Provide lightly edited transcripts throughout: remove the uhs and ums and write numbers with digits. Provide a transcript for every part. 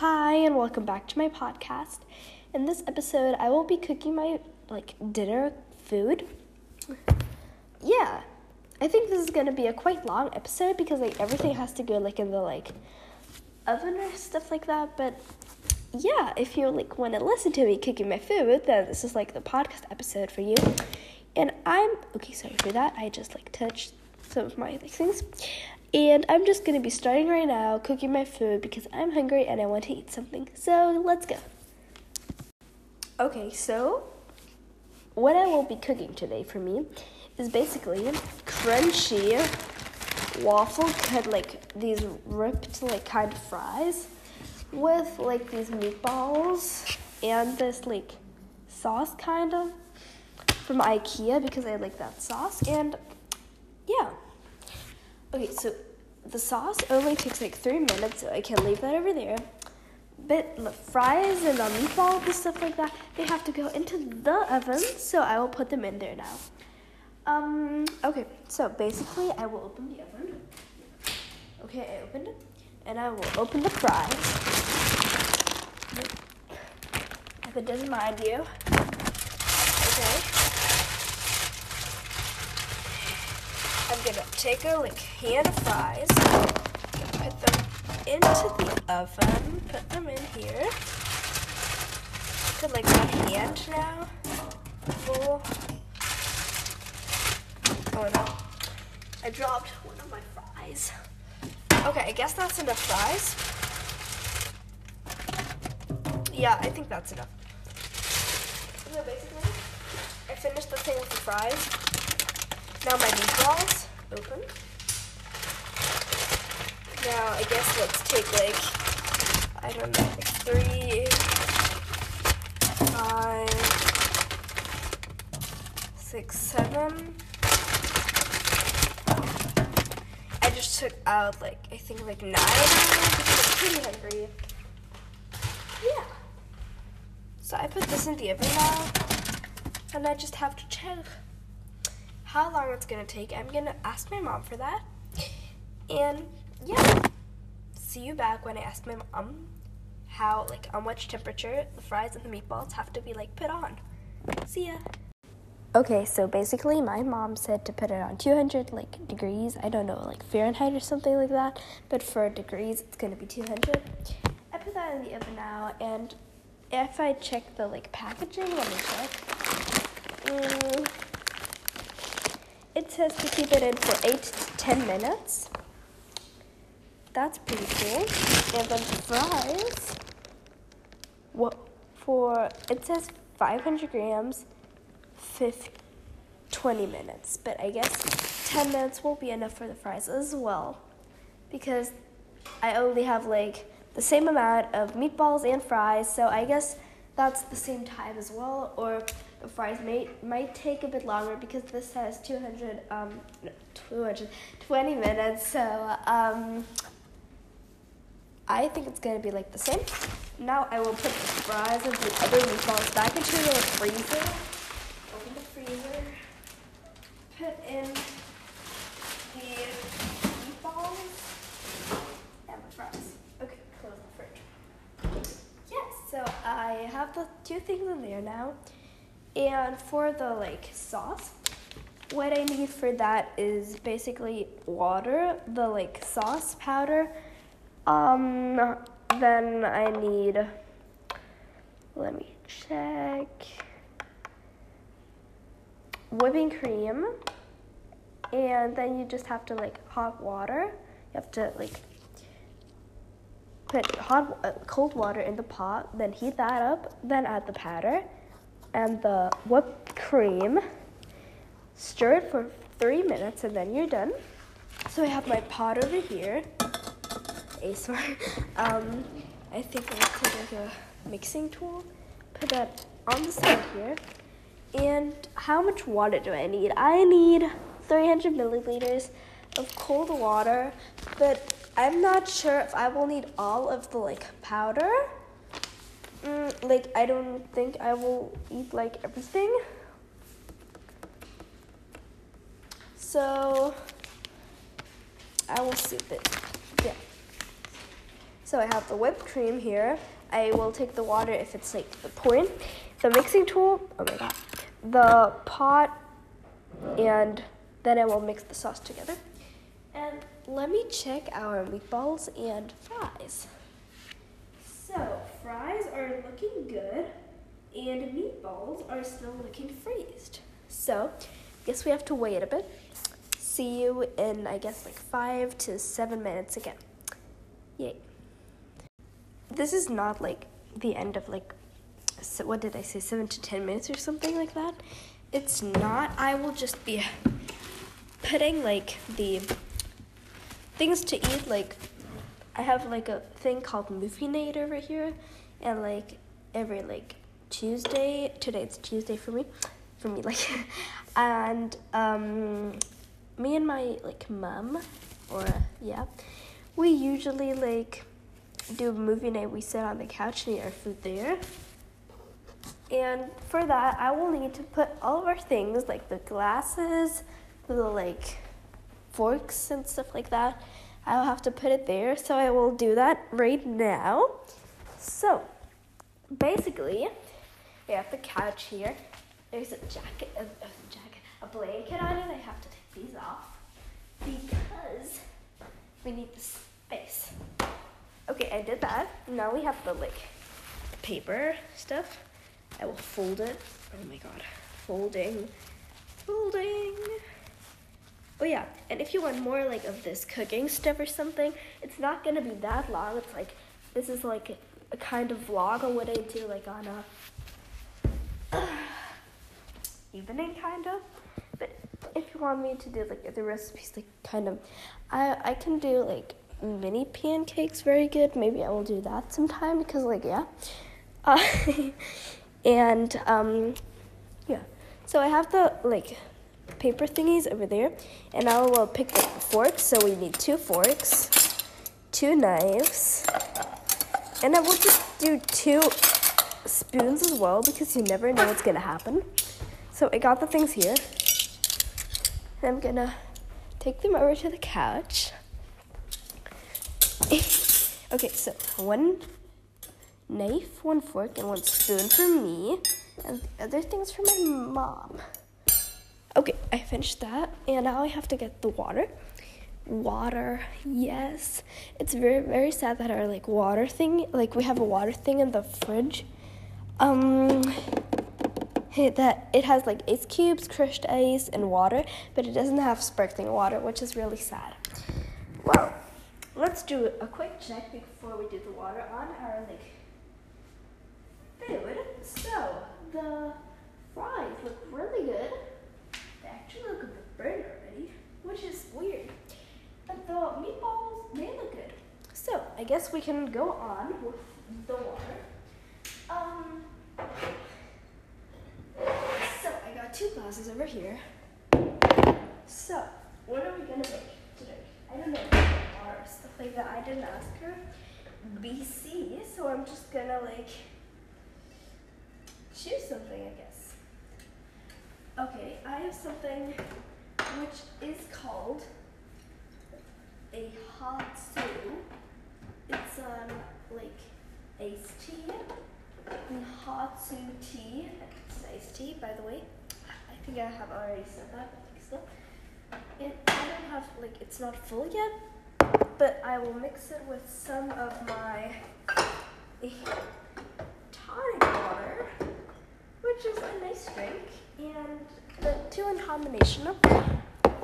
Hi, and welcome back to my podcast. In this episode, I will be cooking my, dinner food. Yeah, I think this is going to be a quite long episode because, everything has to go, in the, oven or stuff like that. But, yeah, if you, want to listen to me cooking my food, then this is, the podcast episode for you. And okay, sorry for that. I just, touched some of my, things. And I'm just going to be starting right now cooking my food because I'm hungry and I want to eat something. So, let's go. Okay, so what I will be cooking today for me is basically crunchy waffle cut, these ripped, kind of fries with, these meatballs and this, sauce kind of from IKEA because I like that sauce. And, yeah. Okay, so the sauce only takes 3 minutes, so I can leave that over there. But the fries and the meatballs and stuff like that, they have to go into the oven, so I will put them in there now. Okay, so basically I will open the oven. Okay, I opened it, and I will open the fries. If it doesn't mind you. Okay. I'm gonna take a can of fries, put them into the oven, put them in here. Put my hand now. Full. Oh no. I dropped one of my fries. Okay, I guess that's enough fries. Yeah, I think that's enough. So basically, I finished the thing with the fries. Now my meatballs open. Now I guess let's take 3, 5, 6, 7. I just took out I think 9 because I'm pretty hungry. Yeah. So I put this in the oven now, and I just have to check how long it's gonna take. I'm gonna ask my mom for that. And yeah, see you back when I ask my mom how, on which temperature the fries and the meatballs have to be, put on. See ya. Okay, so basically my mom said to put it on 200, degrees. I don't know, Fahrenheit or something like that. But for degrees, it's gonna be 200. I put that in the oven now, and if I check the, packaging, let me check. It says to keep it in for 8 to 10 minutes. That's pretty cool. And then fries, it says 500 grams, 20 minutes. But I guess 10 minutes won't be enough for the fries as well, because I only have the same amount of meatballs and fries. So I guess that's the same time as well, or the fries might take a bit longer because this says 220 minutes, so I think it's gonna be the same. Now I will put the fries and the other meatballs back into the freezer. Open the freezer, put in the meatballs and the fries. Okay, close the fridge. Yes, so I have the two things in there now. And for the sauce, what I need for that is basically water, the sauce powder. Then I need, let me check, whipping cream, and then you just have to hot water. You have to put cold water in the pot, then heat that up, then add the powder and the whipped cream, stir it for 3 minutes, and then you're done. So I have my pot over here. I think I'll take a mixing tool, put that on the side here. And how much water do I need? I need 300 milliliters of cold water, but I'm not sure if I will need all of the powder. I don't think I will eat everything. So I will see this. Yeah. So I have the whipped cream here. I will take the water if it's like pouring. The mixing tool, oh my god, the pot, and then I will mix the sauce together. And let me check our meatballs and fries. So fries are looking good, and meatballs are still looking freezed. So I guess we have to wait a bit. See you in, I guess, like 5 to 7 minutes again. Yay. This is not like the end of like, so what did I say, 7 to 10 minutes or something like that? It's not. I will just be putting like the things to eat. Like I have like a thing called Movie Night over here, and like every like Tuesday, today it's Tuesday for me like, and me and my like mom, or yeah, we usually like do a movie night. We sit on the couch and eat our food there. And for that, I will need to put all of our things, like the glasses, the like forks and stuff like that. I'll have to put it there, so I will do that right now. So basically, I have the couch here. There's a blanket on it. I have to take these off because we need the space. Okay, I did that. Now we have the like paper stuff. I will fold it. Oh my god. Folding. Oh yeah, and if you want more like of this cooking stuff or something, it's not gonna be that long. It's like, this is like a kind of vlog on what I do like on a evening kind of. But if you want me to do like the recipes, like kind of, I can do like mini pancakes very good. Maybe I will do that sometime because like, yeah. And yeah, so I have the like paper thingies over there, and I will pick the forks. So we need 2 forks, 2 knives, and I will just do 2 spoons as well because you never know what's gonna happen. So I got the things here, and I'm gonna take them over to the couch. Okay, so 1 knife, 1 fork, and 1 spoon for me, and the other things for my mom. Okay, I finished that, and now I have to get the water. Water, yes. It's very, very sad that our like water thing, like we have a water thing in the fridge. That it has like ice cubes, crushed ice, and water, but it doesn't have sparkling water, which is really sad. Well, let's do a quick check before we do the water on our like food. So the fries look really good. They actually look a bit burnt already, which is weird. But the meatballs, they look good. So I guess we can go on with the water. So I got 2 glasses over here. So what are we gonna make today? I don't know, or stuff like that. I didn't ask her. BC, so I'm just gonna like choose something, I guess. Okay, I have something which is called a Hatsu. It's like iced tea, and Hatsu tea. It's iced tea, by the way. I think I have already said that, but I think so. And I don't have like, it's not full yet, but I will mix it with some of my tonic water, which is a nice drink, and the two in combination.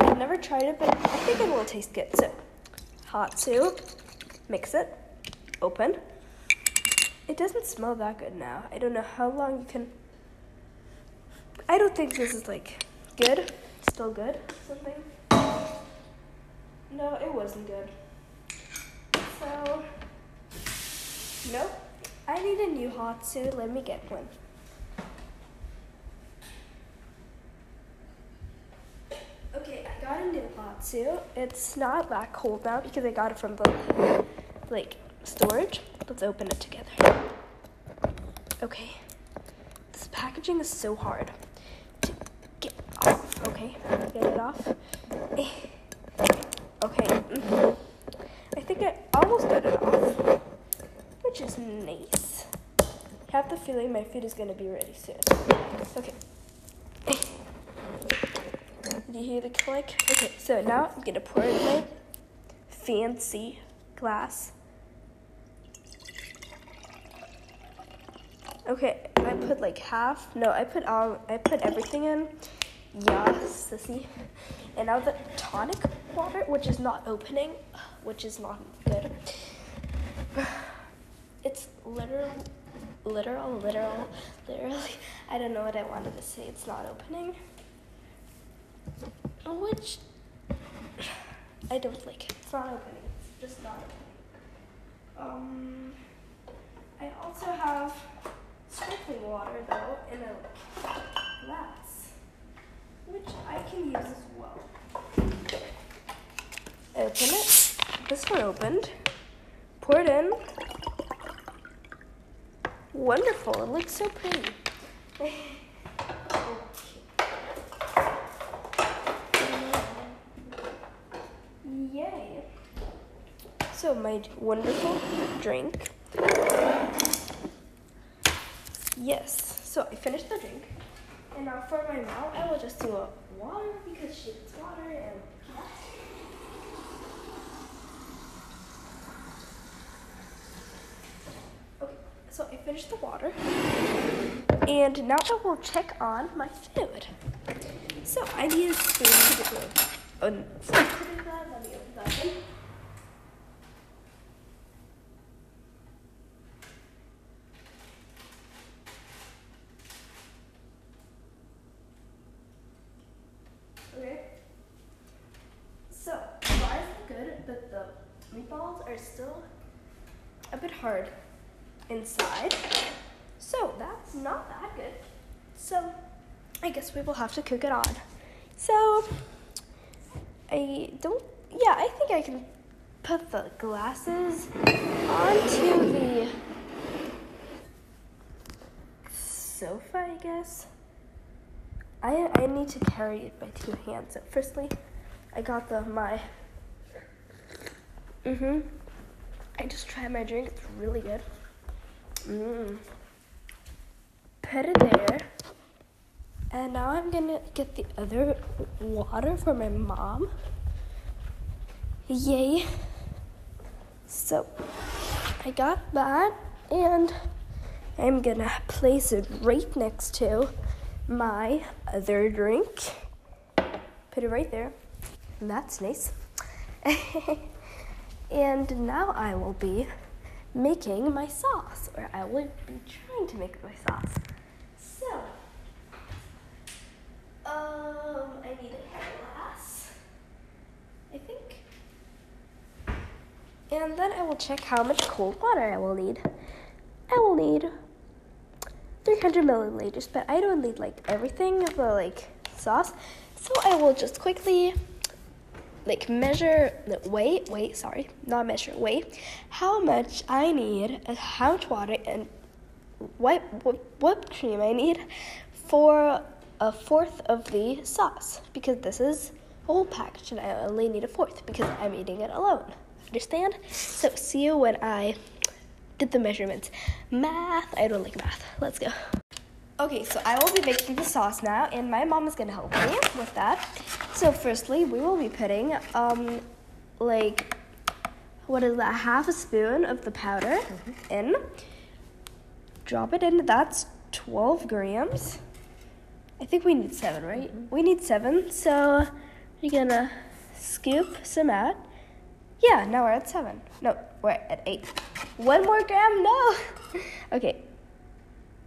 I've never tried it, but I think it will taste good. So hot soup, mix it, open. It doesn't smell that good now. I don't know how long you can, I don't think this is like good. Still good? Something? No, it wasn't good. So, nope. I need a new Hatsu. Let me get one. Okay, I got a new Hatsu. It's not that cold now because I got it from the like storage. Let's open it together. Okay. This packaging is so hard. Okay, get it off. Okay, I think I almost got it off. which is nice. I have the feeling my food is going to be ready soon. Okay. Did you hear the click? Okay, so now I'm going to pour it in my fancy glass. Okay, I put like half. No, I put everything in. Yeah, sissy. And now the tonic water, which is not opening, which is not good. It's literally, I don't know what I wanted to say. It's not opening, which I don't like. It's not opening. It's just not opening. I also have sparkling water though in a glass, which I can use as well. Open it. This one opened. Pour it in. Wonderful. It looks so pretty. Okay. Yay. So my wonderful drink. Yes, so I finished the drink, and now for my mouth, I will just do a water because she likes water and okay, so I finished the water, and now I will check on my food. So I need a spoon to do that. Let me open that in. Meatballs are still a bit hard inside, so that's not that good. So I guess we will have to cook it on. So I think I can put the glasses onto the sofa, I guess. I need to carry it by two hands. So firstly, I got my I just tried my drink. It's really good. Put it there. And now I'm going to get the other water for my mom. Yay. So I got that. And I'm going to place it right next to my other drink. Put it right there. And that's nice. And now I will be making my sauce, or I will be trying to make my sauce. So, I need a glass, I think. And then I will check how much cold water I will need. I will need 300 milliliters, but I don't need everything for sauce. So I will just quickly weigh how much I need, how much water and whipped cream I need for a fourth of the sauce, because this is a whole package and I only need a fourth because I'm eating it alone. Understand? So see you when I did the measurements. Math, I don't like math. Let's go. Okay, so I will be making the sauce now, and my mom is going to help me with that. So firstly, we will be putting, half a spoon of the powder in. Drop it in. That's 12 grams. I think we need 7, right? We need 7, so we're going to scoop some out. Yeah, now we're at 7. No, we're at 8. 1 more gram? No! Okay.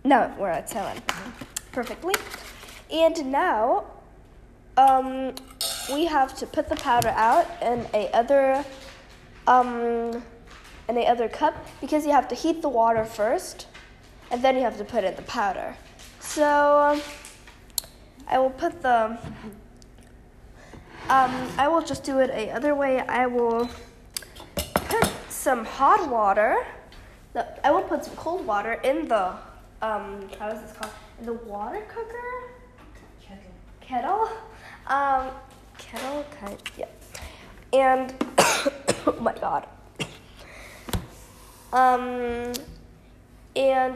No, we're at 7. Perfectly. And now, we have to put the powder out in a other cup, because you have to heat the water first, and then you have to put in the powder. So, I will put the, I will just do it a other way. I will put some hot water. I will put some cold water in the how is this called? The water cooker? Kettle? Kettle kind, yeah. And, oh my god. And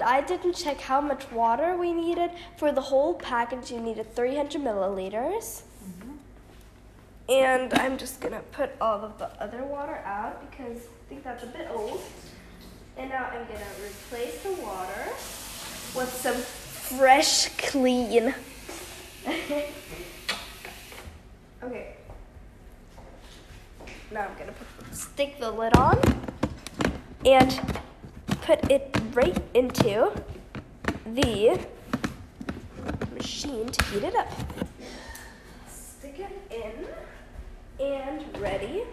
I didn't check how much water we needed. For the whole package, you needed 300 milliliters. Mm-hmm. And I'm just going to put all of the other water out because I think that's a bit old. And now I'm going to replace the water with some fresh, clean. Okay. Now I'm going to stick the lid on and put it right into the machine to heat it up. Stick it in and ready.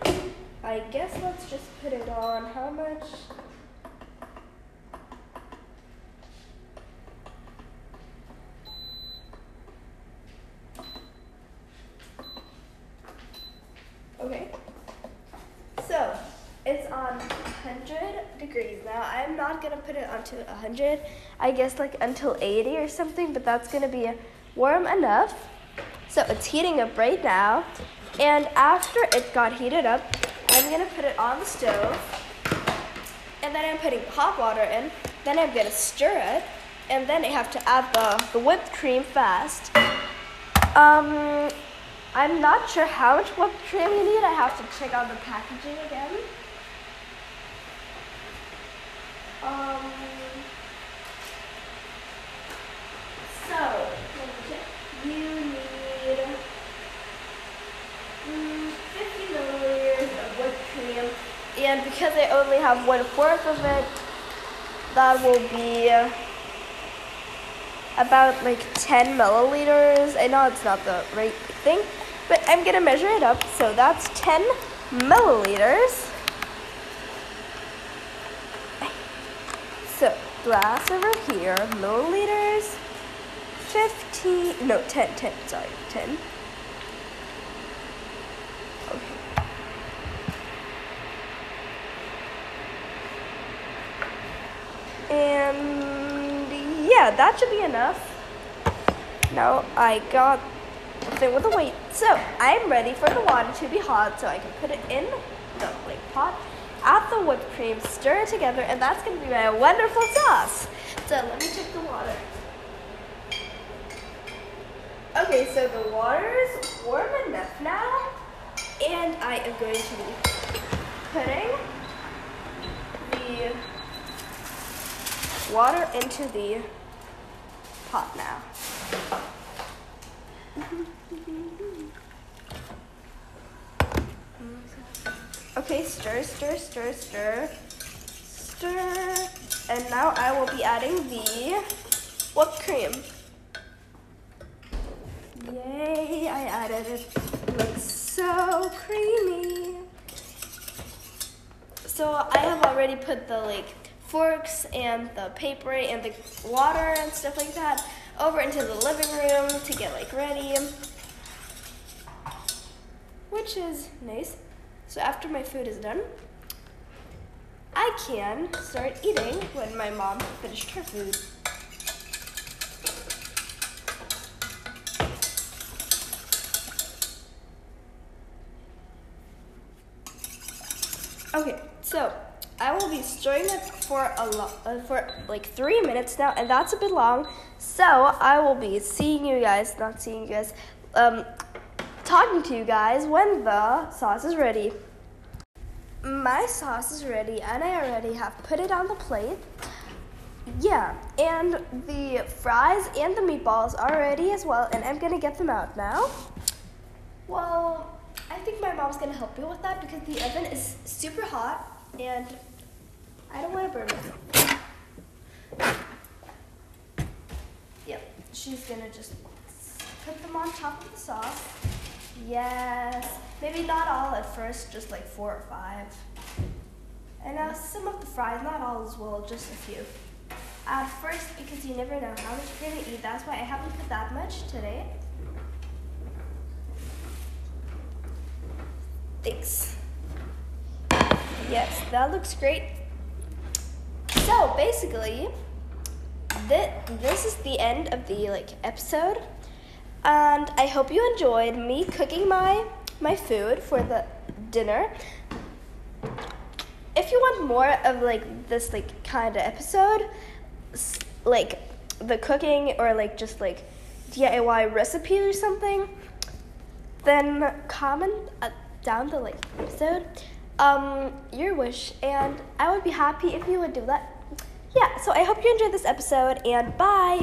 I guess let's just put it on. How much? Okay. So it's on 100 degrees. Now I'm not gonna put it onto 100, I guess like until 80 or something, but that's gonna be warm enough. So it's heating up right now. And after it got heated up, I'm gonna put it on the stove. And then I'm putting hot water in. Then I'm gonna stir it. And then I have to add the whipped cream fast. I'm not sure how much whipped cream you need. I have to check out the packaging again. So, you need 50 milliliters of whipped cream. And because I only have 1/4 of it, that will be about like 10 milliliters. I know it's not the right thing, but I'm gonna measure it up. So that's 10 milliliters. So glass over here, milliliters, 15, no, 10, sorry, 10. Okay. And yeah, that should be enough. Now I got the thing with the weight. So I'm ready for the water to be hot so I can put it in the like pot. Add the whipped cream, stir it together, and that's going to be my wonderful sauce. So let me check the water. Okay, so the water is warm enough now, and I am going to be putting the water into the pot now. Okay, stir, and now I will be adding the whipped cream. Yay, I added it. It looks so creamy. So I have already put the like forks and the paper and the water and stuff like that over into the living room to get like ready, which is nice. So after my food is done, I can start eating when my mom finished her food. Okay, so I will be stirring it for like 3 minutes now, and that's a bit long. So I will be talking to you guys when the sauce is ready. My sauce is ready, and I already have put it on the plate. Yeah, and the fries and the meatballs are ready as well, and I'm gonna get them out now. Well, I think my mom's gonna help me with that because the oven is super hot, and I don't wanna burn myself. Yep, she's gonna just put them on top of the sauce. Yes, maybe not all at first, just like 4 or 5. And now some of the fries, not all as well, just a few. At first, because you never know how much you're gonna eat, that's why I haven't put that much today. Thanks. Yes, that looks great. So basically, this is the end of the like episode. And I hope you enjoyed me cooking my food for the dinner. if you want more of like this like kind of episode, like the cooking or like just like DIY recipes or something, then comment down the like episode your wish, and I would be happy if you would do that. Yeah, so I hope you enjoyed this episode, and bye.